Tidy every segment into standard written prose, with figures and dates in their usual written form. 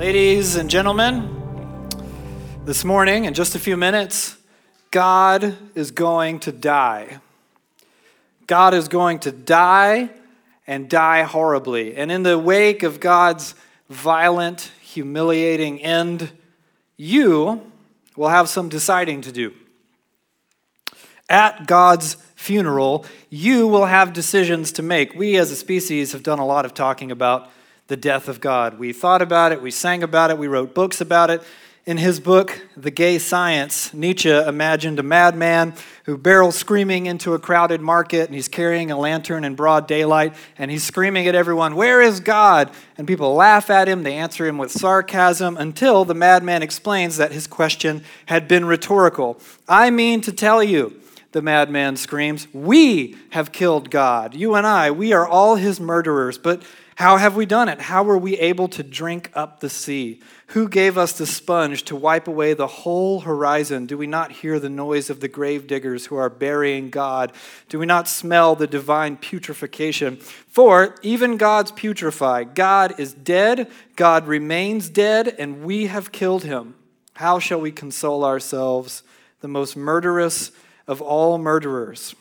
Ladies and gentlemen, this morning, in just a few minutes, God is going to die. God is going to die and die horribly. And in the wake of God's violent, humiliating end, you will have some deciding to do. At God's funeral, you will have decisions to make. We as a species have done a lot of talking about the death of God. We thought about it, we sang about it, we wrote books about it. In his book, The Gay Science, Nietzsche imagined a madman who barrels screaming into a crowded market, and he's carrying a lantern in broad daylight, and he's screaming at everyone, "Where is God?" And people laugh at him, they answer him with sarcasm, until the madman explains that his question had been rhetorical. "I mean to tell you," the madman screams, "we have killed God. You and I, we are all his murderers, but how have we done it? How were we able to drink up the sea? Who gave us the sponge to wipe away the whole horizon? Do we not hear the noise of the gravediggers who are burying God? Do we not smell the divine putrefaction? For even gods putrefy. God is dead, God remains dead, and we have killed him. How shall we console ourselves, the most murderous of all murderers?"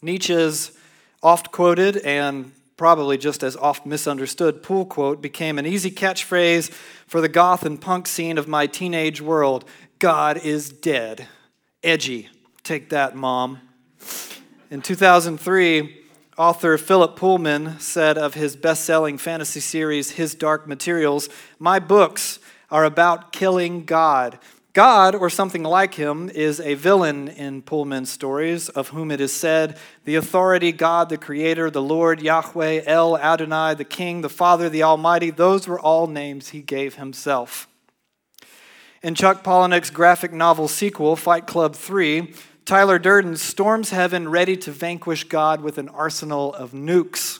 Nietzsche's oft-quoted and probably just as oft misunderstood pool quote became an easy catchphrase for the goth and punk scene of my teenage world. "God is dead. Edgy. Take that, Mom." In 2003, author Philip Pullman said of his best-selling fantasy series, His Dark Materials, "My books are about killing God. God, or something like him, is a villain in Pullman's stories, of whom it is said, the authority, God, the creator, the Lord, Yahweh, El, Adonai, the King, the Father, the Almighty, those were all names he gave himself." In Chuck Palahniuk's graphic novel sequel, Fight Club 3, Tyler Durden storms heaven ready to vanquish God with an arsenal of nukes.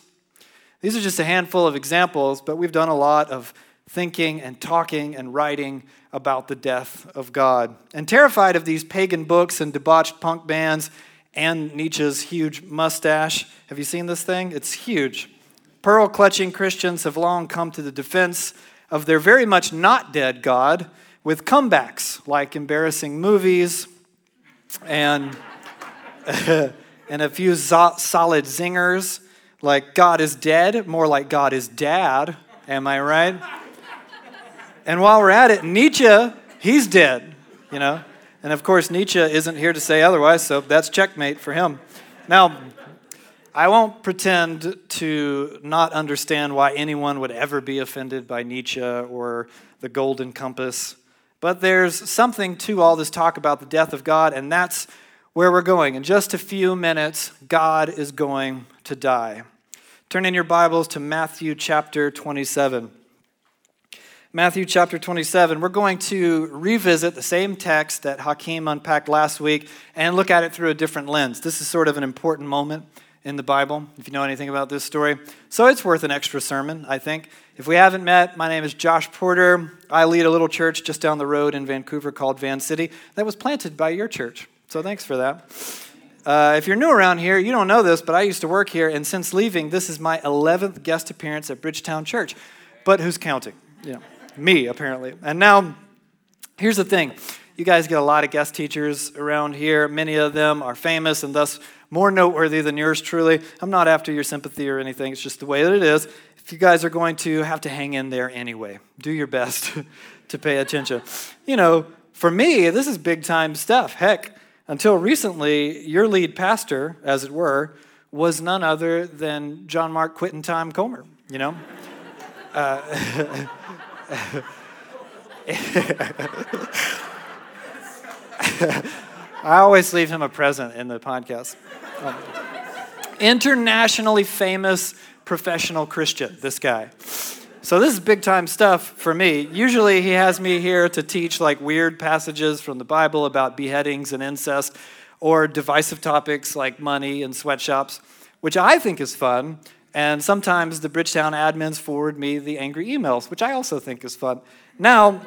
These are just a handful of examples, but we've done a lot of thinking and talking and writing about the death of God. And terrified of these pagan books and debauched punk bands and Nietzsche's huge mustache, have you seen this thing? It's huge. Pearl-clutching Christians have long come to the defense of their very much not dead God with comebacks like embarrassing movies and, and a few solid zingers like "God is dead," more like "God is dad." Am I right? And while we're at it, Nietzsche, he's dead, you know. And of course, Nietzsche isn't here to say otherwise, so that's checkmate for him. Now, I won't pretend to not understand why anyone would ever be offended by Nietzsche or the Golden Compass, but there's something to all this talk about the death of God, and that's where we're going. In just a few minutes, God is going to die. Turn in your Bibles to Matthew chapter 27. Matthew chapter 27, we're going to revisit the same text that Hakeem unpacked last week and look at it through a different lens. This is sort of an important moment in the Bible, if you know anything about this story. So it's worth an extra sermon, I think. If we haven't met, my name is Josh Porter. I lead a little church just down the road in Vancouver called Van City that was planted by your church. So thanks for that. If you're new around here, you don't know this, but I used to work here, and since leaving, this is my 11th guest appearance at Bridgetown Church. But who's counting? Yeah. Me, apparently. And now, here's the thing. You guys get a lot of guest teachers around here. Many of them are famous and thus more noteworthy than yours truly. I'm not after your sympathy or anything. It's just the way that it is. If you guys are going to have to hang in there anyway, do your best to pay attention. You know, for me, this is big-time stuff. Heck, until recently, your lead pastor, as it were, was none other than John Mark Quittin' Tom Comer, you know? I always leave him a present in the podcast. Internationally famous professional Christian, this guy. So this is big-time stuff for me. Usually he has me here to teach like weird passages from the Bible about beheadings and incest or divisive topics like money and sweatshops, which I think is fun. And sometimes the Bridgetown admins forward me the angry emails, which I also think is fun. Now,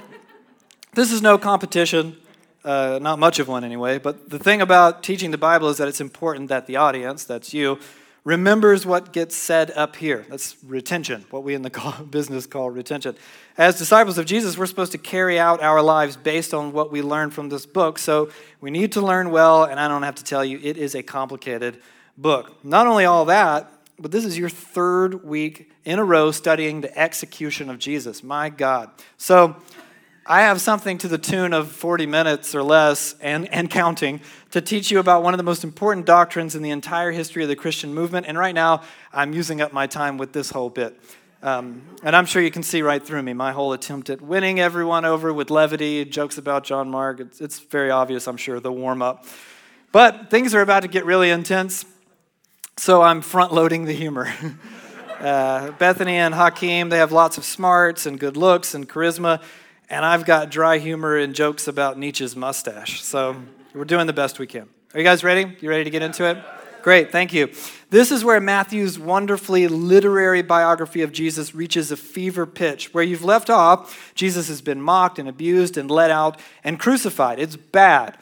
this is no competition, not much of one anyway, but the thing about teaching the Bible is that it's important that the audience, that's you, remembers what gets said up here. That's retention, what we in the business call retention. As disciples of Jesus, we're supposed to carry out our lives based on what we learn from this book. So we need to learn well, and I don't have to tell you, it is a complicated book. Not only all that, but this is your third week in a row studying the execution of Jesus. My God. So I have something to the tune of 40 minutes or less and counting to teach you about one of the most important doctrines in the entire history of the Christian movement. And right now, I'm using up my time with this whole bit. And I'm sure you can see right through me, my whole attempt at winning everyone over with levity, jokes about John Mark. It's very obvious, I'm sure, the warm-up. But things are about to get really intense, so I'm front-loading the humor. Bethany and Hakeem, they have lots of smarts and good looks and charisma, and I've got dry humor and jokes about Nietzsche's mustache. So we're doing the best we can. Are you guys ready? You ready to get into it? Great, thank you. This is where Matthew's wonderfully literary biography of Jesus reaches a fever pitch. Where you've left off, Jesus has been mocked and abused and let out and crucified. It's bad.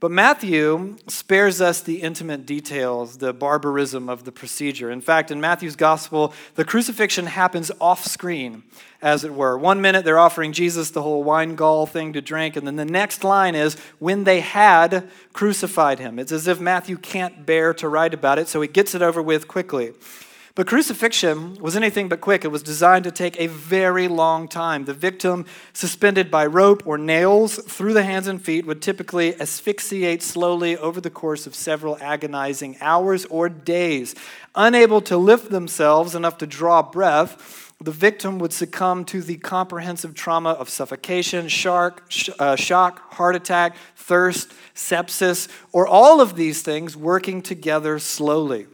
But Matthew spares us the intimate details, the barbarism of the procedure. In fact, in Matthew's gospel, the crucifixion happens off screen, as it were. 1 minute, they're offering Jesus the whole wine gall thing to drink, and then the next line is, when they had crucified him. It's as if Matthew can't bear to write about it, so he gets it over with quickly. But crucifixion was anything but quick. It was designed to take a very long time. The victim, suspended by rope or nails through the hands and feet, would typically asphyxiate slowly over the course of several agonizing hours or days. Unable to lift themselves enough to draw breath, the victim would succumb to the comprehensive trauma of suffocation, shock, heart attack, thirst, sepsis, or all of these things working together slowly.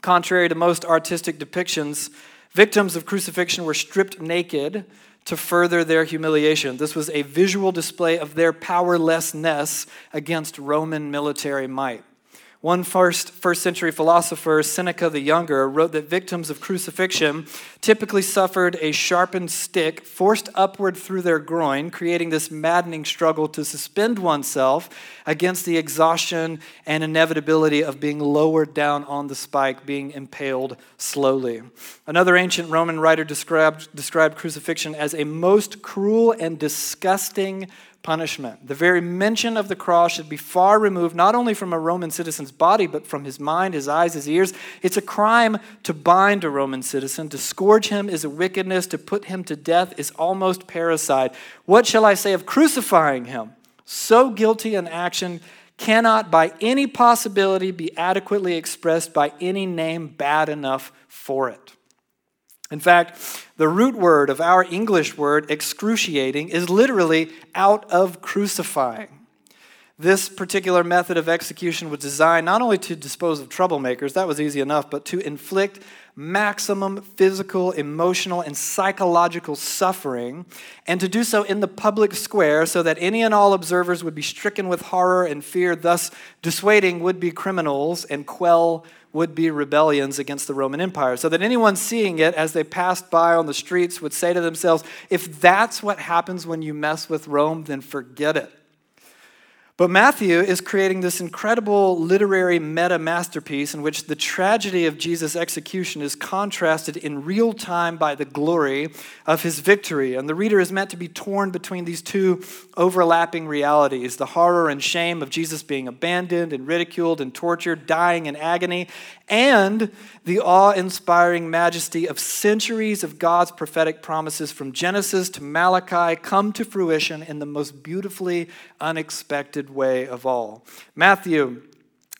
Contrary to most artistic depictions, victims of crucifixion were stripped naked to further their humiliation. This was a visual display of their powerlessness against Roman military might. One first-century philosopher, Seneca the Younger, wrote that victims of crucifixion typically suffered a sharpened stick forced upward through their groin, creating this maddening struggle to suspend oneself against the exhaustion and inevitability of being lowered down on the spike, being impaled slowly. Another ancient Roman writer described crucifixion as a most cruel and disgusting punishment. The very mention of the cross should be far removed, not only from a Roman citizen's body, but from his mind, his eyes, his ears. It's a crime to bind a Roman citizen. To scourge him is a wickedness. To put him to death is almost parricide. What shall I say of crucifying him? So guilty an action cannot by any possibility be adequately expressed by any name bad enough for it. In fact, the root word of our English word, excruciating, is literally out of crucifying. This particular method of execution was designed not only to dispose of troublemakers, that was easy enough, but to inflict maximum physical, emotional, and psychological suffering, and to do so in the public square so that any and all observers would be stricken with horror and fear, thus dissuading would-be criminals and quell would-be rebellions against the Roman Empire, so that anyone seeing it as they passed by on the streets would say to themselves, if that's what happens when you mess with Rome, then forget it. But Matthew is creating this incredible literary meta-masterpiece in which the tragedy of Jesus' execution is contrasted in real time by the glory of his victory. And the reader is meant to be torn between these two overlapping realities, the horror and shame of Jesus being abandoned and ridiculed and tortured, dying in agony, and the awe-inspiring majesty of centuries of God's prophetic promises from Genesis to Malachi come to fruition in the most beautifully unexpected way of all. Matthew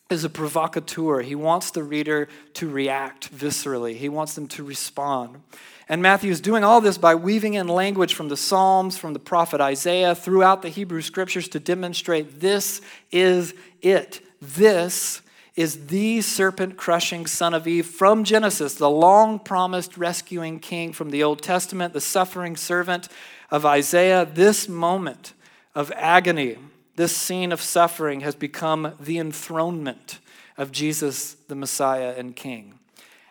is a provocateur. He wants the reader to react viscerally. He wants them to respond. And Matthew is doing all this by weaving in language from the Psalms, from the prophet Isaiah, throughout the Hebrew Scriptures to demonstrate this is it. This is the serpent-crushing son of Eve from Genesis, the long-promised rescuing king from the Old Testament, the suffering servant of Isaiah. This moment of agony, this scene of suffering has become the enthronement of Jesus, the Messiah and King.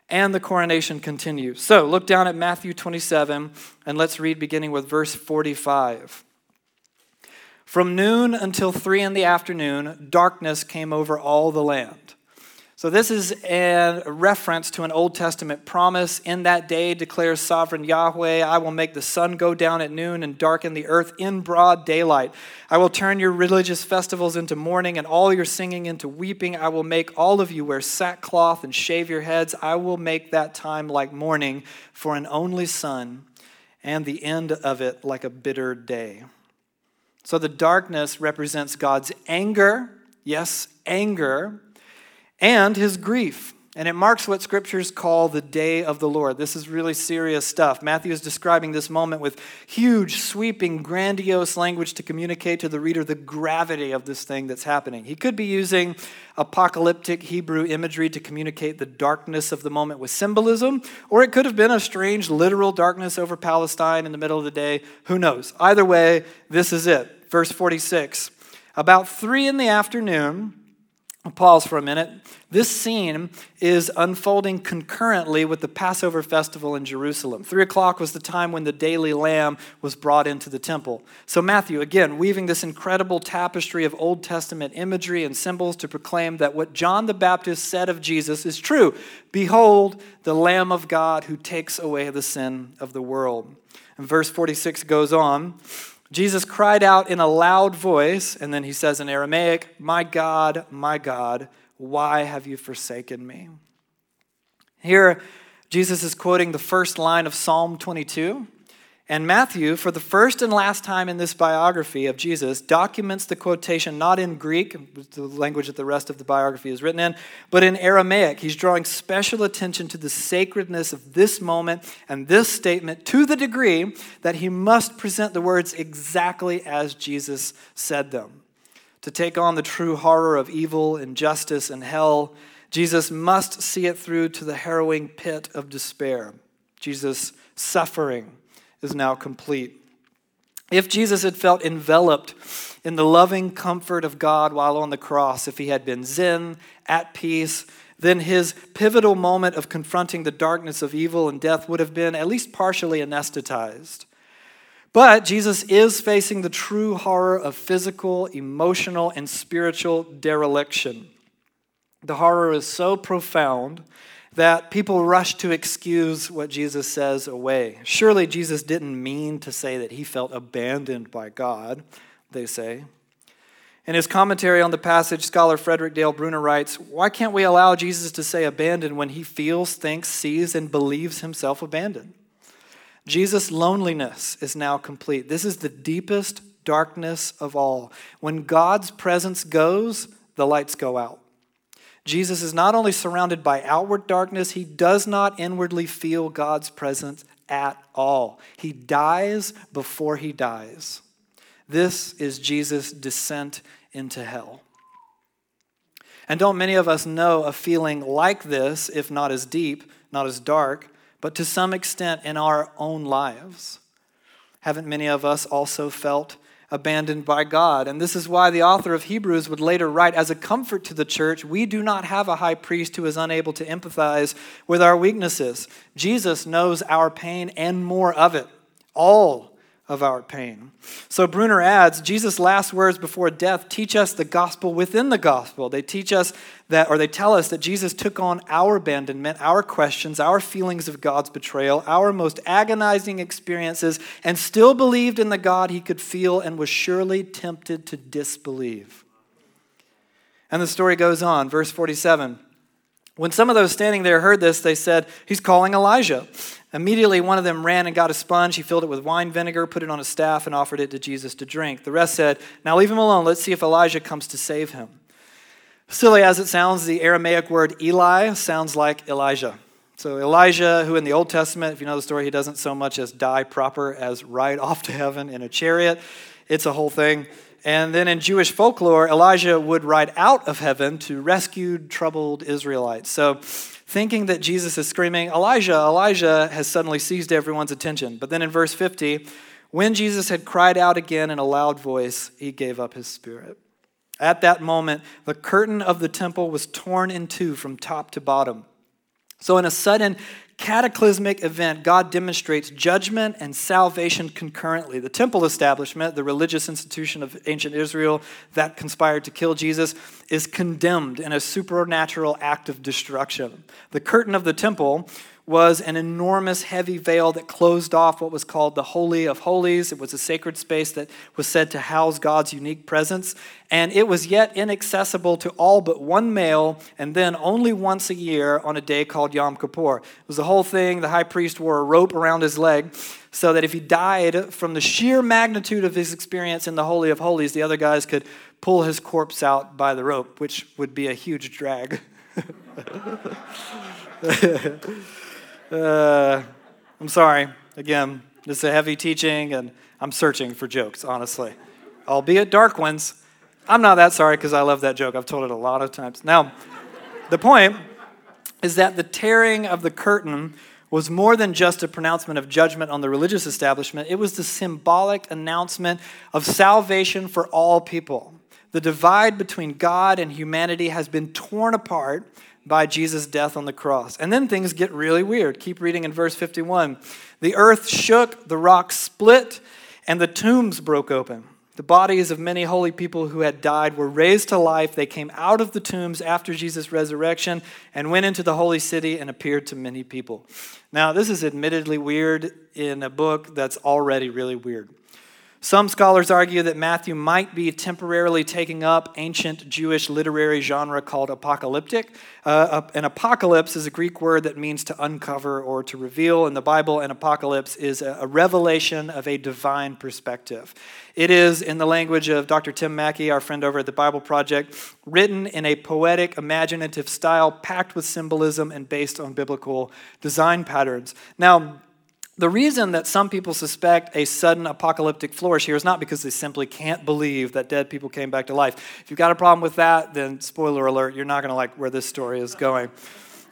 And the coronation continues. So look down at Matthew 27, and let's read beginning with verse 45. From noon until 3 in the afternoon, darkness came over all the land. So this is a reference to an Old Testament promise. In that day, declares sovereign Yahweh, I will make the sun go down at noon and darken the earth in broad daylight. I will turn your religious festivals into mourning and all your singing into weeping. I will make all of you wear sackcloth and shave your heads. I will make that time like mourning for an only son, and the end of it like a bitter day. So the darkness represents God's anger, yes, anger, and his grief. And it marks what scriptures call the day of the Lord. This is really serious stuff. Matthew is describing this moment with huge, sweeping, grandiose language to communicate to the reader the gravity of this thing that's happening. He could be using apocalyptic Hebrew imagery to communicate the darkness of the moment with symbolism, or it could have been a strange, literal darkness over Palestine in the middle of the day. Who knows? Either way, this is it. Verse 46, about 3 p.m, I'll pause for a minute. This scene is unfolding concurrently with the Passover festival in Jerusalem. 3 o'clock was the time when the daily lamb was brought into the temple. So Matthew, again, weaving this incredible tapestry of Old Testament imagery and symbols to proclaim that what John the Baptist said of Jesus is true. Behold, the Lamb of God who takes away the sin of the world. And verse 46 goes on. Jesus cried out in a loud voice, and then he says in Aramaic, my God, why have you forsaken me? Here, Jesus is quoting the first line of Psalm 22, and Matthew, for the first and last time in this biography of Jesus, documents the quotation not in Greek, the language that the rest of the biography is written in, but in Aramaic. He's drawing special attention to the sacredness of this moment and this statement to the degree that he must present the words exactly as Jesus said them. To take on the true horror of evil, injustice, and hell, Jesus must see it through to the harrowing pit of despair. Jesus' suffering is now complete. If Jesus had felt enveloped in the loving comfort of God while on the cross, if he had been zen, at peace, then his pivotal moment of confronting the darkness of evil and death would have been at least partially anesthetized. But Jesus is facing the true horror of physical, emotional, and spiritual dereliction. The horror is so profound that people rush to excuse what Jesus says away. Surely Jesus didn't mean to say that he felt abandoned by God, they say. In his commentary on the passage, scholar Frederick Dale Bruner writes, why can't we allow Jesus to say abandoned when he feels, thinks, sees, and believes himself abandoned? Jesus' loneliness is now complete. This is the deepest darkness of all. When God's presence goes, the lights go out. Jesus is not only surrounded by outward darkness, he does not inwardly feel God's presence at all. He dies before he dies. This is Jesus' descent into hell. And don't many of us know a feeling like this, if not as deep, not as dark, but to some extent in our own lives? Haven't many of us also felt abandoned by God? And this is why the author of Hebrews would later write, as a comfort to the church, we do not have a high priest who is unable to empathize with our weaknesses. Jesus knows our pain and more of it, all of our pain. So Bruner adds, Jesus' last words before death teach us the gospel within the gospel. They teach us that, or they tell us that Jesus took on our abandonment, our questions, our feelings of God's betrayal, our most agonizing experiences, and still believed in the God he could feel and was surely tempted to disbelieve. And the story goes on, verse 47. When some of those standing there heard this, they said, he's calling Elijah. Immediately, one of them ran and got a sponge. He filled it with wine vinegar, put it on a staff, and offered it to Jesus to drink. The rest said, now leave him alone. Let's see if Elijah comes to save him. Silly as it sounds, the Aramaic word Eli sounds like Elijah. So Elijah, who in the Old Testament, if you know the story, he doesn't so much as die proper as ride off to heaven in a chariot. It's a whole thing. And then in Jewish folklore, Elijah would ride out of heaven to rescue troubled Israelites. So thinking that Jesus is screaming, Elijah, Elijah, has suddenly seized everyone's attention. But then in verse 50, when Jesus had cried out again in a loud voice, he gave up his spirit. At that moment, the curtain of the temple was torn in two from top to bottom. So in a sudden cataclysmic event, God demonstrates judgment and salvation concurrently. The temple establishment, the religious institution of ancient Israel that conspired to kill Jesus, is condemned in a supernatural act of destruction. The curtain of the temple was an enormous heavy veil that closed off what was called the Holy of Holies. It was a sacred space that was said to house God's unique presence, and it was yet inaccessible to all but one male, and then only once a year on a day called Yom Kippur. It was the whole thing. The high priest wore a rope around his leg so that if he died from the sheer magnitude of his experience in the Holy of Holies, the other guys could pull his corpse out by the rope, which would be a huge drag. I'm sorry. Again, this is a heavy teaching, and I'm searching for jokes, honestly, albeit dark ones. I'm not that sorry because I love that joke. I've told it a lot of times. Now, the point is that the tearing of the curtain was more than just a pronouncement of judgment on the religious establishment. It was the symbolic announcement of salvation for all people. The divide between God and humanity has been torn apart by Jesus' death on the cross. And then things get really weird. Keep reading in verse 51. The earth shook, the rocks split, and the tombs broke open. The bodies of many holy people who had died were raised to life. They came out of the tombs after Jesus' resurrection and went into the holy city and appeared to many people. Now, this is admittedly weird in a book that's already really weird. Some scholars argue that Matthew might be temporarily taking up ancient Jewish literary genre called apocalyptic. An apocalypse is a Greek word that means to uncover or to reveal. In the Bible, an apocalypse is a revelation of a divine perspective. It is, in the language of Dr. Tim Mackie, our friend over at the Bible Project, written in a poetic, imaginative style packed with symbolism and based on biblical design patterns. Now, the reason that some people suspect a sudden apocalyptic flourish here is not because they simply can't believe that dead people came back to life. If you've got a problem with that, then spoiler alert, you're not going to like where this story is going.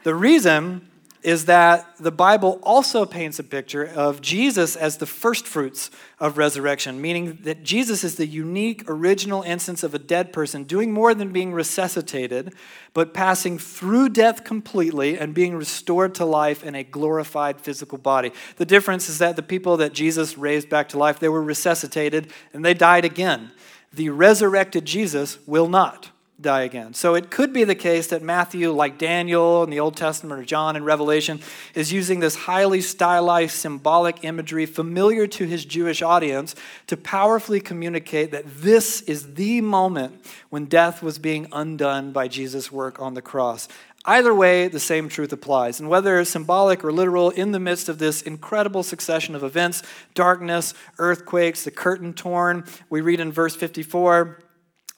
The reason is that the Bible also paints a picture of Jesus as the first fruits of resurrection, meaning that Jesus is the unique original instance of a dead person doing more than being resuscitated, but passing through death completely and being restored to life in a glorified physical body. The difference is that the people that Jesus raised back to life, they were resuscitated and they died again. The resurrected Jesus will not die again. So it could be the case that Matthew, like Daniel in the Old Testament or John in Revelation, is using this highly stylized symbolic imagery familiar to his Jewish audience to powerfully communicate that this is the moment when death was being undone by Jesus' work on the cross. Either way, the same truth applies. And whether it's symbolic or literal, in the midst of this incredible succession of events, darkness, earthquakes, the curtain torn, we read in verse 54,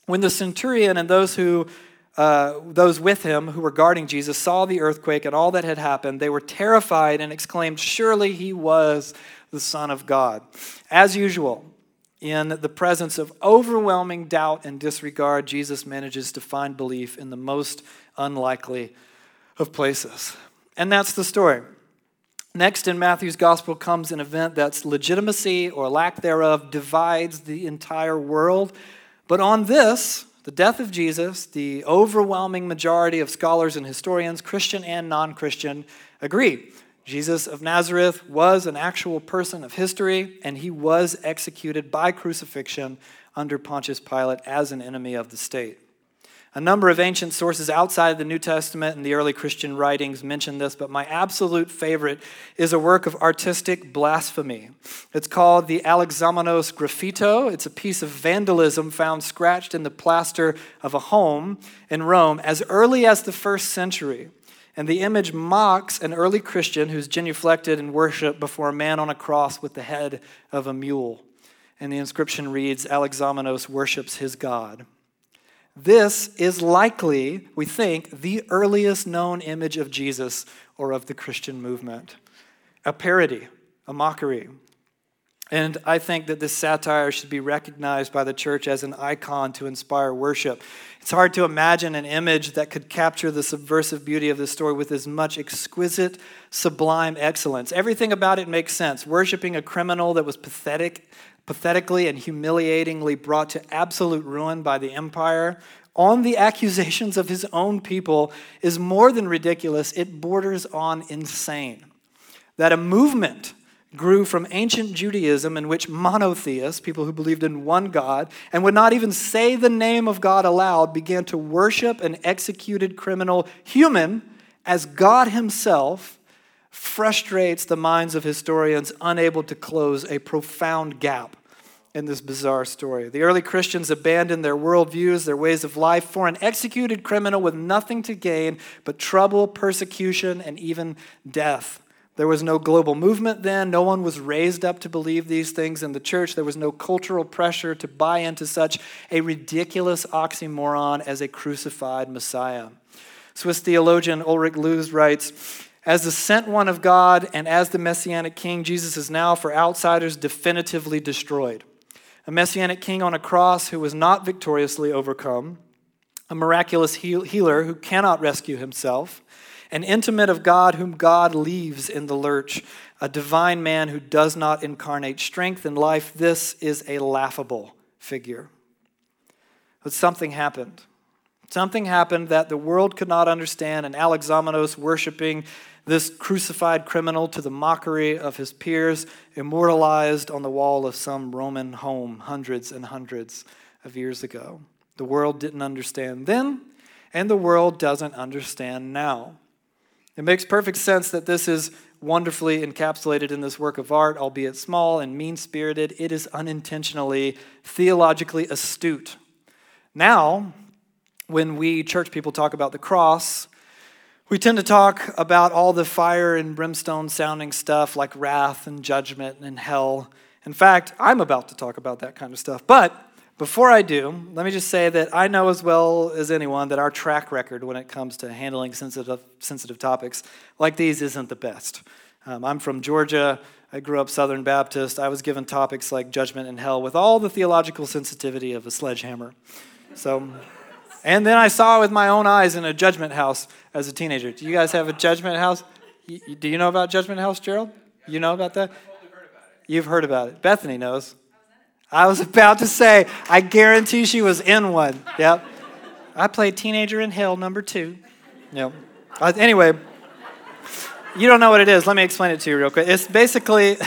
when the centurion and those with him who were guarding Jesus saw the earthquake and all that had happened, they were terrified and exclaimed, "Surely he was the Son of God." As usual, in the presence of overwhelming doubt and disregard, Jesus manages to find belief in the most unlikely of places. And that's the story. Next in Matthew's gospel comes an event that's legitimacy or lack thereof divides the entire world. But on this, the death of Jesus, the overwhelming majority of scholars and historians, Christian and non-Christian, agree. Jesus of Nazareth was an actual person of history, and he was executed by crucifixion under Pontius Pilate as an enemy of the state. A number of ancient sources outside the New Testament and the early Christian writings mention this, but my absolute favorite is a work of artistic blasphemy. It's called the Alexamenos Graffito. It's a piece of vandalism found scratched in the plaster of a home in Rome as early as the 1st century. And the image mocks an early Christian who's genuflected in worship before a man on a cross with the head of a mule. And the inscription reads, "Alexamenos worships his God." This is likely, we think, the earliest known image of Jesus or of the Christian movement. A parody, a mockery. And I think that this satire should be recognized by the church as an icon to inspire worship. It's hard to imagine an image that could capture the subversive beauty of this story with as much exquisite, sublime excellence. Everything about it makes sense. Worshiping a criminal that was pathetically and humiliatingly brought to absolute ruin by the empire on the accusations of his own people is more than ridiculous. It borders on insane. that a movement grew from ancient Judaism in which monotheists, people who believed in one God and would not even say the name of God aloud, began to worship an executed criminal human as God himself, frustrates the minds of historians unable to close a profound gap in this bizarre story. The early Christians abandoned their worldviews, their ways of life, for an executed criminal with nothing to gain but trouble, persecution, and even death. There was no global movement then. No one was raised up to believe these things in the church. There was no cultural pressure to buy into such a ridiculous oxymoron as a crucified Messiah. Swiss theologian Ulrich Luz writes, as the sent one of God and as the messianic king, Jesus is now for outsiders definitively destroyed. A messianic king on a cross who was not victoriously overcome, a miraculous healer who cannot rescue himself, an intimate of God whom God leaves in the lurch, a divine man who does not incarnate strength in life. This is a laughable figure. But something happened. Something happened that the world could not understand, and Alexamenos worshiping this crucified criminal to the mockery of his peers, immortalized on the wall of some Roman home hundreds and hundreds of years ago. The world didn't understand then, and the world doesn't understand now. It makes perfect sense that this is wonderfully encapsulated in this work of art, albeit small and mean-spirited. It is unintentionally theologically astute. Now, when we church people talk about the cross, we tend to talk about all the fire and brimstone sounding stuff like wrath and judgment and hell. In fact, I'm about to talk about that kind of stuff. But before I do, let me just say that I know as well as anyone that our track record when it comes to handling sensitive topics like these isn't the best. I'm from Georgia. I grew up Southern Baptist. I was given topics like judgment and hell with all the theological sensitivity of a sledgehammer. So, and then I saw it with my own eyes in a judgment house as a teenager. Do you guys have a judgment house? Do you know about judgment house, Gerald? You know about that? You've heard about it. Bethany knows. I was about to say, I guarantee she was in one. Yep. I played Teenager in Hell number 2. Yep. Anyway, you don't know what it is. Let me explain it to you real quick. It's basically,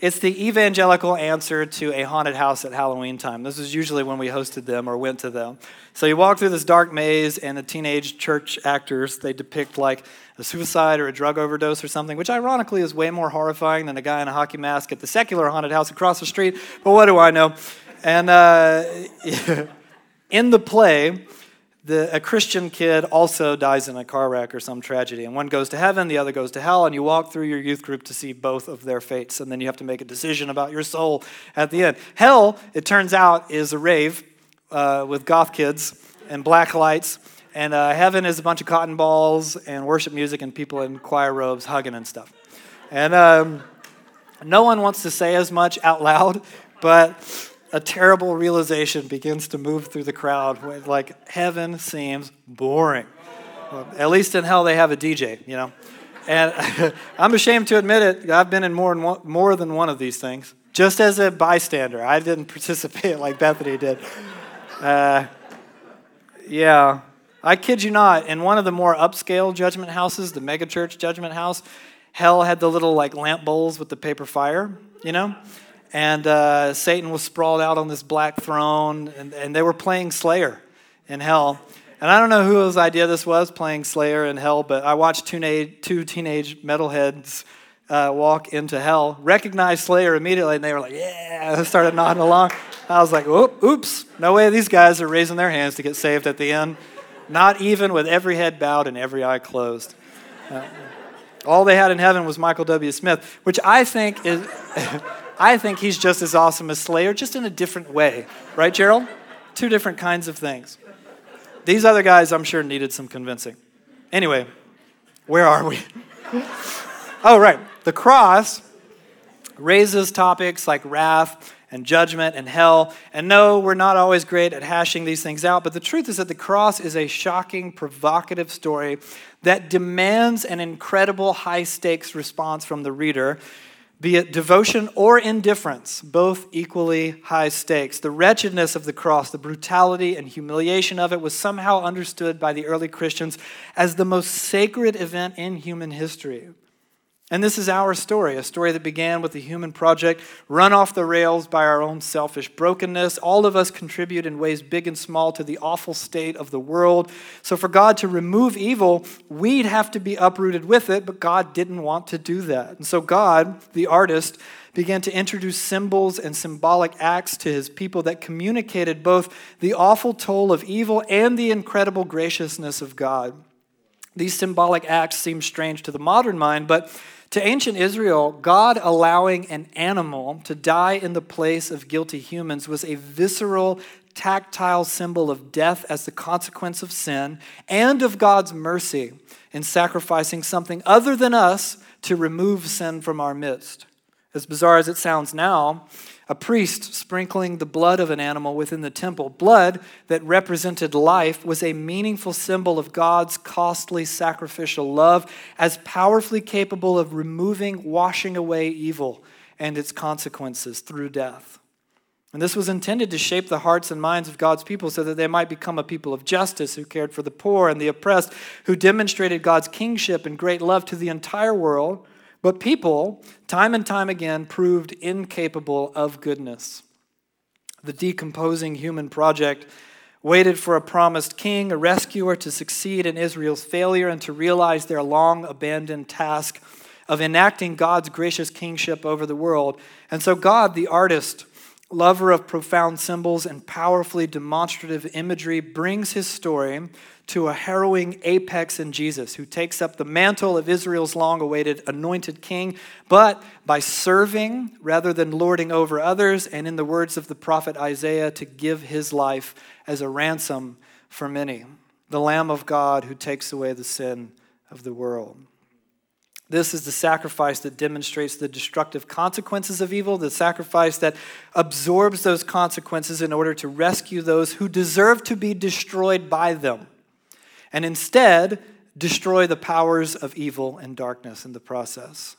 it's the evangelical answer to a haunted house at Halloween time. This is usually when we hosted them or went to them. So you walk through this dark maze, and the teenage church actors, they depict like a suicide or a drug overdose or something, which ironically is way more horrifying than a guy in a hockey mask at the secular haunted house across the street, but what do I know? And in the play, a Christian kid also dies in a car wreck or some tragedy, and one goes to heaven, the other goes to hell, and you walk through your youth group to see both of their fates, and then you have to make a decision about your soul at the end. Hell, it turns out, is a rave with goth kids and black lights. And heaven is a bunch of cotton balls and worship music and people in choir robes hugging and stuff. And no one wants to say as much out loud, but a terrible realization begins to move through the crowd when, like, heaven seems boring. Well, at least in hell they have a DJ, you know. And I'm ashamed to admit it. I've been in more than one of these things. Just as a bystander. I didn't participate like Bethany did. Yeah. I kid you not, in one of the more upscale judgment houses, the megachurch judgment house, hell had the little like lamp bowls with the paper fire, you know? And Satan was sprawled out on this black throne, and they were playing Slayer in hell. And I don't know whose idea this was, playing Slayer in hell, but I watched two teenage metalheads walk into hell, recognized Slayer immediately, and they were like, yeah, and started nodding along. I was like, oops, no way these guys are raising their hands to get saved at the end. Not even with every head bowed and every eye closed. All they had in heaven was Michael W. Smith, which I think is, I think he's just as awesome as Slayer, just in a different way. Right, Gerald? Two different kinds of things. These other guys, I'm sure, needed some convincing. Anyway, where are we? Oh, right. The cross raises topics like wrath and judgment and hell. And no, we're not always great at hashing these things out, but the truth is that the cross is a shocking, provocative story that demands an incredible high-stakes response from the reader, be it devotion or indifference, both equally high stakes. The wretchedness of the cross, the brutality and humiliation of it was somehow understood by the early Christians as the most sacred event in human history. And this is our story, a story that began with the human project, run off the rails by our own selfish brokenness. All of us contribute in ways big and small to the awful state of the world. So for God to remove evil, we'd have to be uprooted with it, but God didn't want to do that. And so God, the artist, began to introduce symbols and symbolic acts to his people that communicated both the awful toll of evil and the incredible graciousness of God. These symbolic acts seem strange to the modern mind, but to ancient Israel, God allowing an animal to die in the place of guilty humans was a visceral, tactile symbol of death as the consequence of sin and of God's mercy in sacrificing something other than us to remove sin from our midst. As bizarre as it sounds now, a priest sprinkling the blood of an animal within the temple, blood that represented life, was a meaningful symbol of God's costly sacrificial love as powerfully capable of removing, washing away evil and its consequences through death. And this was intended to shape the hearts and minds of God's people so that they might become a people of justice who cared for the poor and the oppressed, who demonstrated God's kingship and great love to the entire world. But people, time and time again, proved incapable of goodness. The decomposing human project waited for a promised king, a rescuer, to succeed in Israel's failure and to realize their long-abandoned task of enacting God's gracious kingship over the world. And so God, the artist, lover of profound symbols and powerfully demonstrative imagery, brings his story to a harrowing apex in Jesus, who takes up the mantle of Israel's long-awaited anointed king, but by serving rather than lording over others, and in the words of the prophet Isaiah, to give his life as a ransom for many, the Lamb of God who takes away the sin of the world. This is the sacrifice that demonstrates the destructive consequences of evil, the sacrifice that absorbs those consequences in order to rescue those who deserve to be destroyed by them, and instead destroy the powers of evil and darkness in the process.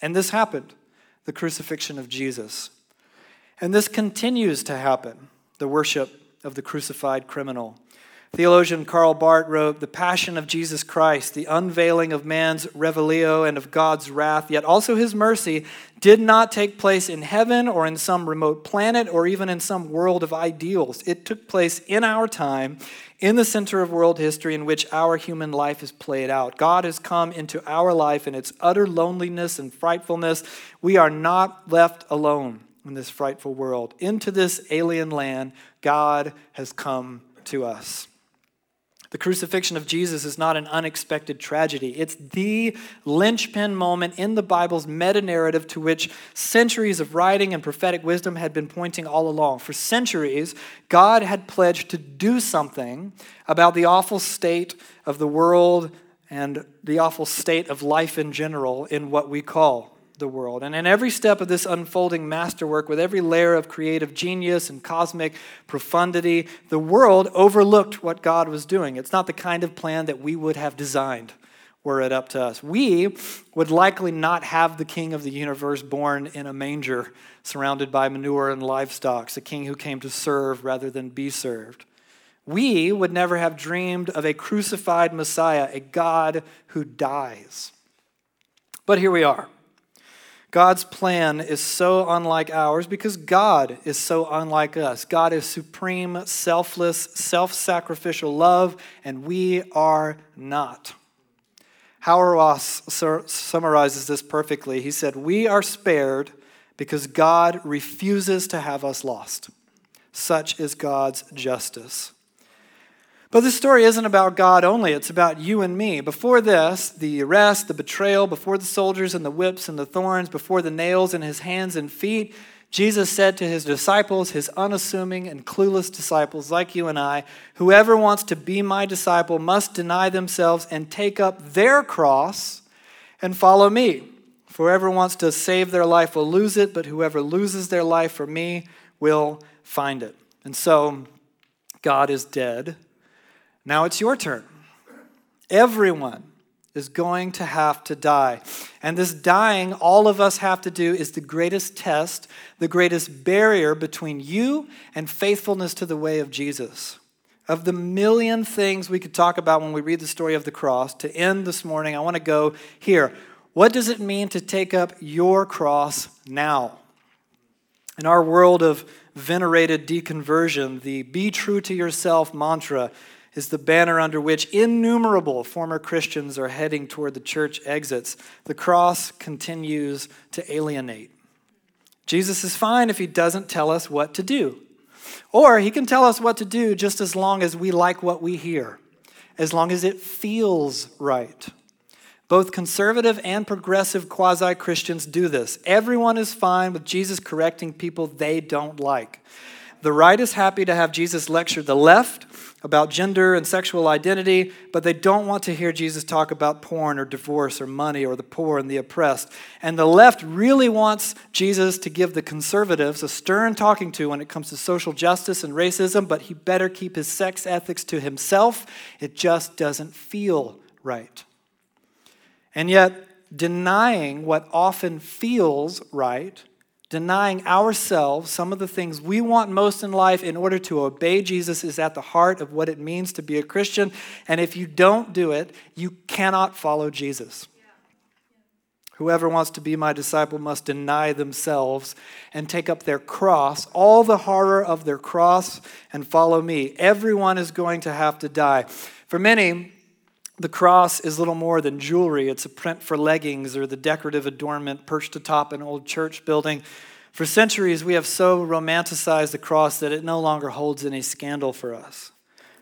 And this happened, the crucifixion of Jesus. And this continues to happen, the worship of the crucified criminal. Theologian Karl Barth wrote, "The passion of Jesus Christ, the unveiling of man's revelio and of God's wrath, yet also his mercy, did not take place in heaven or in some remote planet or even in some world of ideals. It took place in our time, in the center of world history in which our human life is played out. God has come into our life in its utter loneliness and frightfulness. We are not left alone in this frightful world. Into this alien land, God has come to us." The crucifixion of Jesus is not an unexpected tragedy. It's the linchpin moment in the Bible's meta-narrative to which centuries of writing and prophetic wisdom had been pointing all along. For centuries, God had pledged to do something about the awful state of the world and the awful state of life in general in what we call the world. And in every step of this unfolding masterwork, with every layer of creative genius and cosmic profundity, the world overlooked what God was doing. It's not the kind of plan that we would have designed were it up to us. We would likely not have the king of the universe born in a manger, surrounded by manure and livestock, a king who came to serve rather than be served. We would never have dreamed of a crucified Messiah, a God who dies. But here we are. God's plan is so unlike ours because God is so unlike us. God is supreme, selfless, self-sacrificial love, and we are not. Hauerwas summarizes this perfectly. He said, "We are spared because God refuses to have us lost. Such is God's justice." But this story isn't about God only. It's about you and me. Before this, the arrest, the betrayal, before the soldiers and the whips and the thorns, before the nails in his hands and feet, Jesus said to his disciples, his unassuming and clueless disciples like you and I, "Whoever wants to be my disciple must deny themselves and take up their cross and follow me. For whoever wants to save their life will lose it, but whoever loses their life for me will find it." And so, God is dead. Now it's your turn. Everyone is going to have to die. And this dying all of us have to do is the greatest test, the greatest barrier between you and faithfulness to the way of Jesus. Of the million things we could talk about when we read the story of the cross, to end this morning, I want to go here. What does it mean to take up your cross now? In our world of venerated deconversion, the "be true to yourself" mantra is the banner under which innumerable former Christians are heading toward the church exits. The cross continues to alienate. Jesus is fine if he doesn't tell us what to do. Or he can tell us what to do just as long as we like what we hear, as long as it feels right. Both conservative and progressive quasi-Christians do this. Everyone is fine with Jesus correcting people they don't like. The right is happy to have Jesus lecture the left about gender and sexual identity, but they don't want to hear Jesus talk about porn or divorce or money or the poor and the oppressed. And the left really wants Jesus to give the conservatives a stern talking to when it comes to social justice and racism, but he better keep his sex ethics to himself. It just doesn't feel right. And yet, denying what often feels right, denying ourselves some of the things we want most in life in order to obey Jesus, is at the heart of what it means to be a Christian. And if you don't do it, you cannot follow Jesus. Whoever wants to be my disciple must deny themselves and take up their cross, all the horror of their cross, and follow me. Everyone is going to have to die. For many, the cross is little more than jewelry. It's a print for leggings or the decorative adornment perched atop an old church building. For centuries, we have so romanticized the cross that it no longer holds any scandal for us.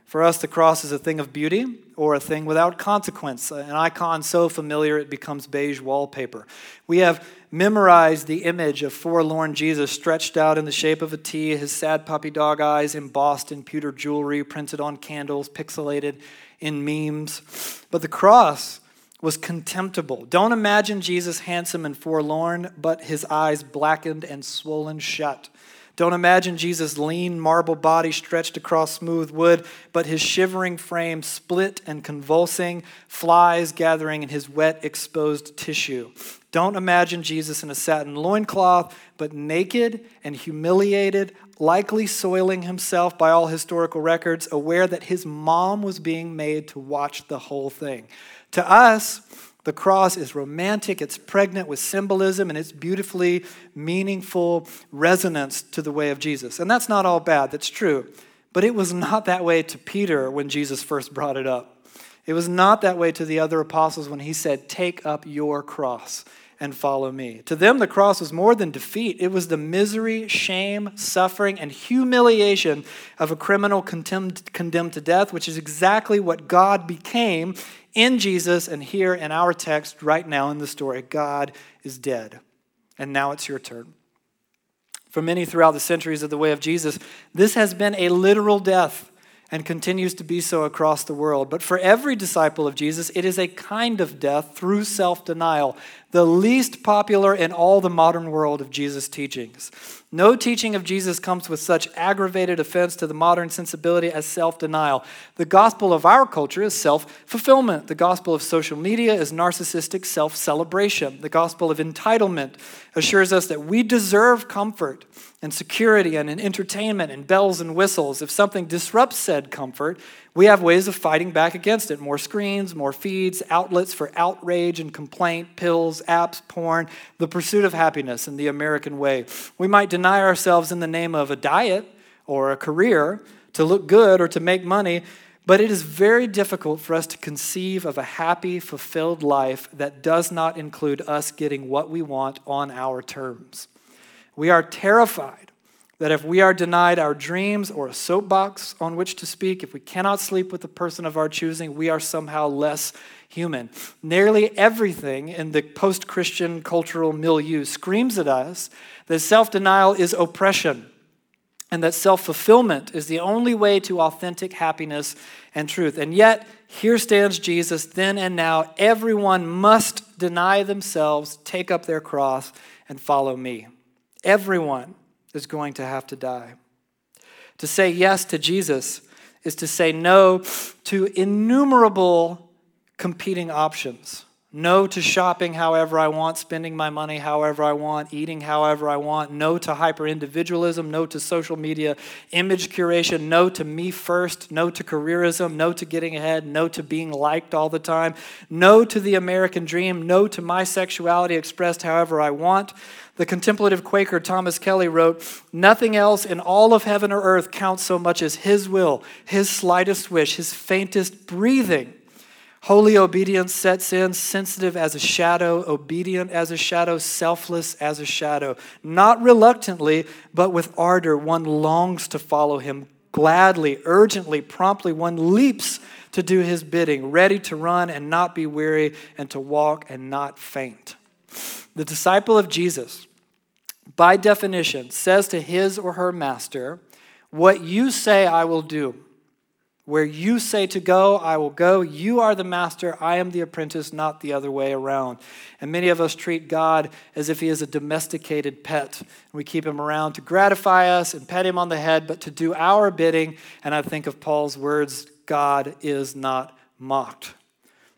For us, the cross is a thing of beauty or a thing without consequence, an icon so familiar it becomes beige wallpaper. We have memorized the image of forlorn Jesus stretched out in the shape of a T, his sad puppy dog eyes embossed in pewter jewelry, printed on candles, pixelated in memes. But the cross was contemptible. Don't imagine Jesus handsome and forlorn, but his eyes blackened and swollen shut. Don't imagine Jesus' lean marble body stretched across smooth wood, but his shivering frame split and convulsing, flies gathering in his wet, exposed tissue. Don't imagine Jesus in a satin loincloth, but naked and humiliated, likely soiling himself by all historical records, aware that his mom was being made to watch the whole thing. To us, the cross is romantic, it's pregnant with symbolism, and it's beautifully meaningful resonance to the way of Jesus. And that's not all bad, that's true. But it was not that way to Peter when Jesus first brought it up. It was not that way to the other apostles when he said, "Take up your cross and follow me." To them, the cross was more than defeat. It was the misery, shame, suffering, and humiliation of a criminal condemned to death, which is exactly what God became in Jesus, and here in our text right now in the story. God is dead, and now it's your turn. For many throughout the centuries of the way of Jesus, this has been a literal death and continues to be so across the world. But for every disciple of Jesus, it is a kind of death through self-denial, the least popular in all the modern world of Jesus' teachings. No teaching of Jesus comes with such aggravated offense to the modern sensibility as self-denial. The gospel of our culture is self-fulfillment. The gospel of social media is narcissistic self-celebration. The gospel of entitlement assures us that we deserve comfort and security and entertainment and bells and whistles. If something disrupts said comfort, we have ways of fighting back against it. More screens, more feeds, outlets for outrage and complaint, pills, apps, porn, the pursuit of happiness in the American way. We might deny ourselves in the name of a diet or a career to look good or to make money, but it is very difficult for us to conceive of a happy, fulfilled life that does not include us getting what we want on our terms. We are terrified that if we are denied our dreams or a soapbox on which to speak, if we cannot sleep with the person of our choosing, we are somehow less human. Nearly everything in the post-Christian cultural milieu screams at us that self-denial is oppression and that self-fulfillment is the only way to authentic happiness and truth. And yet, here stands Jesus, then and now. Everyone must deny themselves, take up their cross, and follow me. Everyone is going to have to die. To say yes to Jesus is to say no to innumerable competing options, No to shopping however I want, spending my money however I want, eating however I want. No to hyper-individualism. No to social media image curation. No to me first. No to careerism. No to getting ahead. No to being liked all the time. No to the American dream. No to my sexuality expressed however I want. The contemplative Quaker Thomas Kelly wrote, "Nothing else in all of heaven or earth counts so much as his will, his slightest wish, his faintest breathing. Holy obedience sets in, sensitive as a shadow, obedient as a shadow, selfless as a shadow. Not reluctantly, but with ardor, one longs to follow him. Gladly, urgently, promptly, one leaps to do his bidding, ready to run and not be weary, and to walk and not faint." The disciple of Jesus, by definition, says to his or her master, "What you say I will do. Where you say to go, I will go. You are the master. I am the apprentice, not the other way around." And many of us treat God as if he is a domesticated pet. We keep him around to gratify us and pat him on the head, but to do our bidding. And I think of Paul's words, "God is not mocked."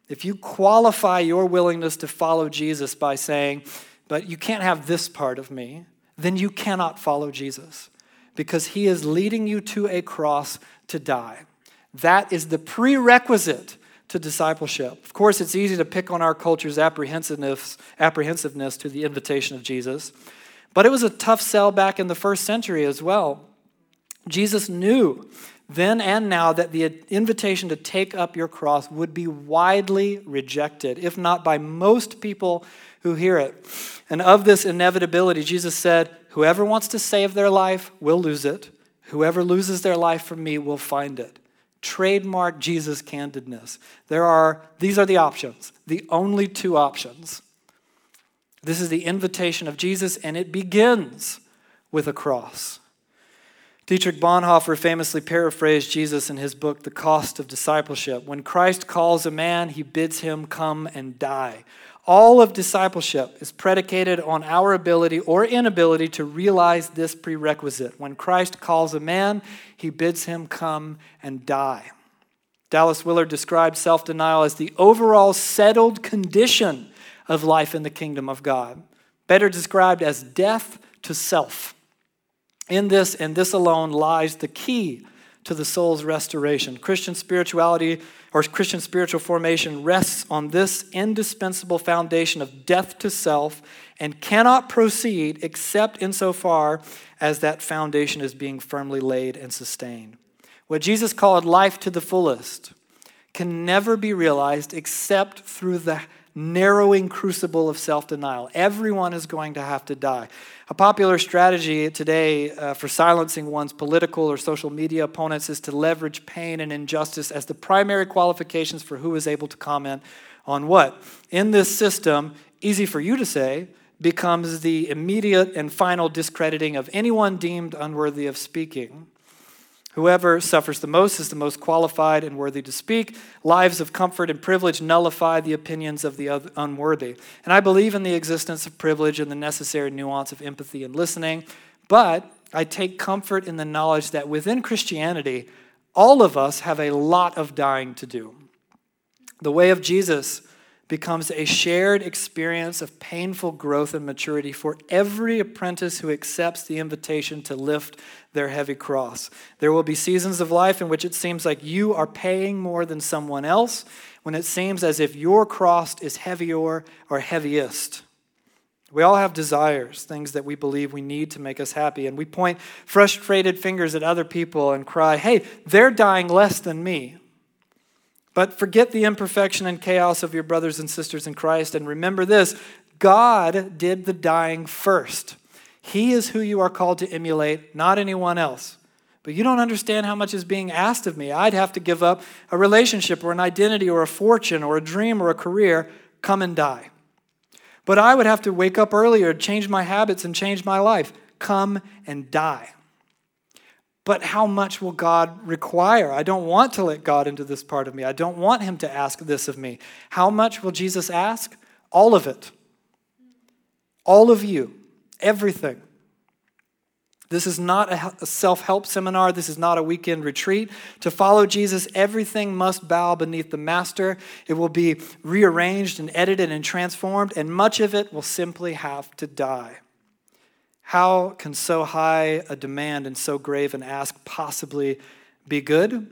If you qualify your willingness to follow Jesus by saying, "But you can't have this part of me," then you cannot follow Jesus, because he is leading you to a cross to die. That is the prerequisite to discipleship. Of course, it's easy to pick on our culture's apprehensiveness to the invitation of Jesus, but it was a tough sell back in the first century as well. Jesus knew then and now that the invitation to take up your cross would be widely rejected, if not by most people who hear it. And of this inevitability, Jesus said, "Whoever wants to save their life will lose it. Whoever loses their life for me will find it." Trademark Jesus' candidness. These are the options, the only two options. This is the invitation of Jesus, and it begins with a cross. Dietrich Bonhoeffer famously paraphrased Jesus in his book, The Cost of Discipleship. "When Christ calls a man, he bids him come and die." All of discipleship is predicated on our ability or inability to realize this prerequisite. When Christ calls a man, he bids him come and die. Dallas Willard described self-denial as the overall settled condition of life in the kingdom of God, better described as death to self. In this and this alone lies the key to the soul's restoration. Christian spirituality or Christian spiritual formation rests on this indispensable foundation of death to self and cannot proceed except insofar as that foundation is being firmly laid and sustained. What Jesus called life to the fullest can never be realized except through the narrowing crucible of self-denial. Everyone is going to have to die. A popular strategy today for silencing one's political or social media opponents is to leverage pain and injustice as the primary qualifications for who is able to comment on what. In this system, easy for you to say, becomes the immediate and final discrediting of anyone deemed unworthy of speaking. Whoever suffers the most is the most qualified and worthy to speak. Lives of comfort and privilege nullify the opinions of the unworthy. And I believe in the existence of privilege and the necessary nuance of empathy and listening, but I take comfort in the knowledge that within Christianity, all of us have a lot of dying to do. The way of Jesus becomes a shared experience of painful growth and maturity for every apprentice who accepts the invitation to lift their heavy cross. There will be seasons of life in which it seems like you are paying more than someone else, when it seems as if your cross is heavier or heaviest. We all have desires, things that we believe we need to make us happy, and we point frustrated fingers at other people and cry, "Hey, they're dying less than me." But forget the imperfection and chaos of your brothers and sisters in Christ, and remember this: God did the dying first. He is who you are called to emulate, not anyone else. "But you don't understand how much is being asked of me. I'd have to give up a relationship or an identity or a fortune or a dream or a career. Come and die. But I would have to wake up earlier, change my habits, and change my life. Come and die. But how much will God require? I don't want to let God into this part of me. I don't want him to ask this of me." How much will Jesus ask? All of it. All of you. Everything. This is not a self-help seminar. This is not a weekend retreat. To follow Jesus, everything must bow beneath the master. It will be rearranged and edited and transformed, and much of it will simply have to die. How can so high a demand and so grave an ask possibly be good?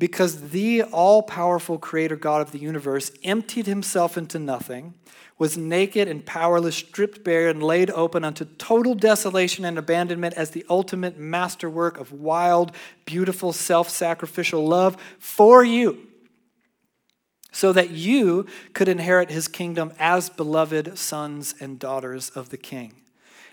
Because the all-powerful creator God of the universe emptied himself into nothing, was naked and powerless, stripped bare, and laid open unto total desolation and abandonment as the ultimate masterwork of wild, beautiful, self-sacrificial love for you, so that you could inherit his kingdom as beloved sons and daughters of the King.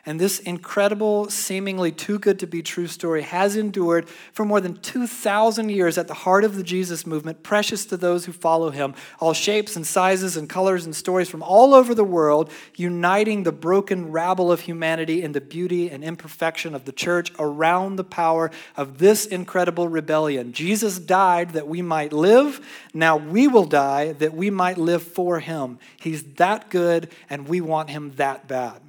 And this incredible, seemingly too good to be true story has endured for more than 2,000 years at the heart of the Jesus movement, precious to those who follow him, all shapes and sizes and colors and stories from all over the world, uniting the broken rabble of humanity in the beauty and imperfection of the church around the power of this incredible rebellion. Jesus died that we might live. Now we will die that we might live for him. He's that good, and we want him that bad.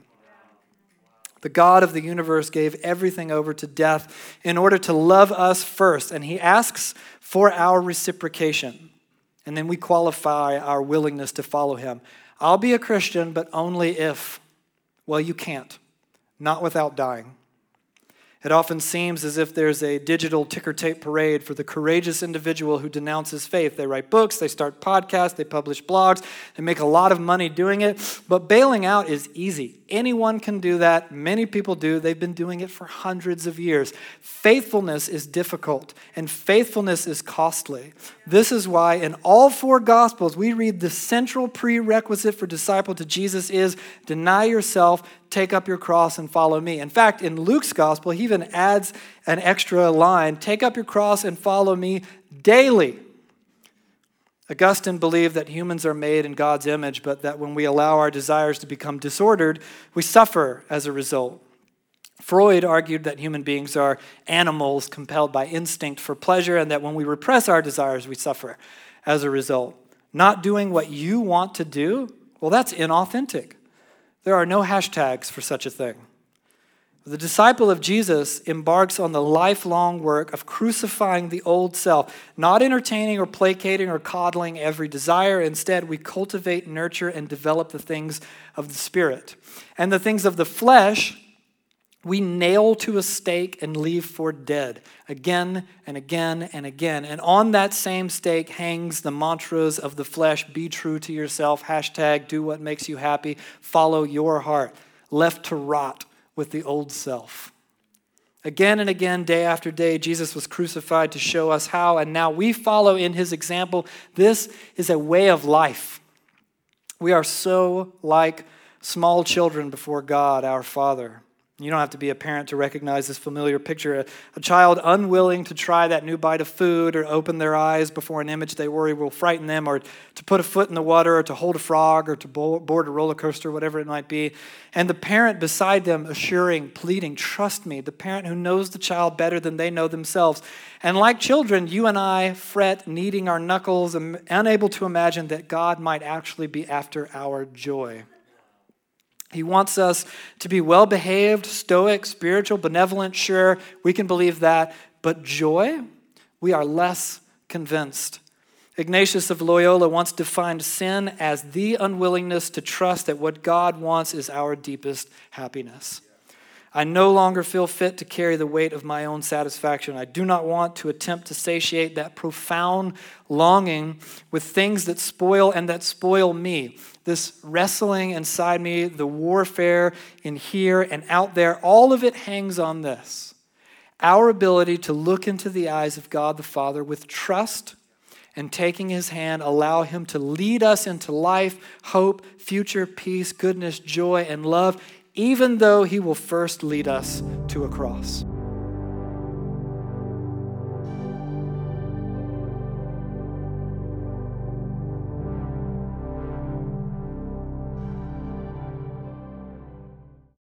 The God of the universe gave everything over to death in order to love us first. And he asks for our reciprocation. And then we qualify our willingness to follow him. I'll be a Christian, but only if. Well, you can't. Not without dying. It often seems as if there's a digital ticker tape parade for the courageous individual who denounces faith. They write books, they start podcasts, they publish blogs, they make a lot of money doing it. But bailing out is easy. Anyone can do that. Many people do. They've been doing it for hundreds of years. Faithfulness is difficult, and faithfulness is costly. This is why in all four Gospels, we read the central prerequisite for disciple to Jesus is deny yourself, take up your cross and follow me. In fact, in Luke's gospel, he even adds an extra line, take up your cross and follow me daily. Augustine believed that humans are made in God's image, but that when we allow our desires to become disordered, we suffer as a result. Freud argued that human beings are animals compelled by instinct for pleasure, and that when we repress our desires, we suffer as a result. Not doing what you want to do? Well, that's inauthentic. There are no hashtags for such a thing. The disciple of Jesus embarks on the lifelong work of crucifying the old self, not entertaining or placating or coddling every desire. Instead, we cultivate, nurture, and develop the things of the Spirit. And the things of the flesh, we nail to a stake and leave for dead again and again and again. And on that same stake hangs the mantras of the flesh, be true to yourself, hashtag do what makes you happy, follow your heart, left to rot with the old self. Again and again, day after day, Jesus was crucified to show us how, and now we follow in his example. This is a way of life. We are so like small children before God, our Father. You don't have to be a parent to recognize this familiar picture. A child unwilling to try that new bite of food or open their eyes before an image they worry will frighten them, or to put a foot in the water or to hold a frog or to board a roller coaster, whatever it might be. And the parent beside them assuring, pleading, trust me, the parent who knows the child better than they know themselves. And like children, you and I fret, kneading our knuckles, and unable to imagine that God might actually be after our joy. He wants us to be well-behaved, stoic, spiritual, benevolent, sure, we can believe that. But joy, we are less convinced. Ignatius of Loyola once defined sin as the unwillingness to trust that what God wants is our deepest happiness. I no longer feel fit to carry the weight of my own satisfaction. I do not want to attempt to satiate that profound longing with things that spoil and that spoil me. This wrestling inside me, the warfare in here and out there, all of it hangs on this. Our ability to look into the eyes of God the Father with trust and taking his hand, allow him to lead us into life, hope, future, peace, goodness, joy, and love, even though he will first lead us to a cross.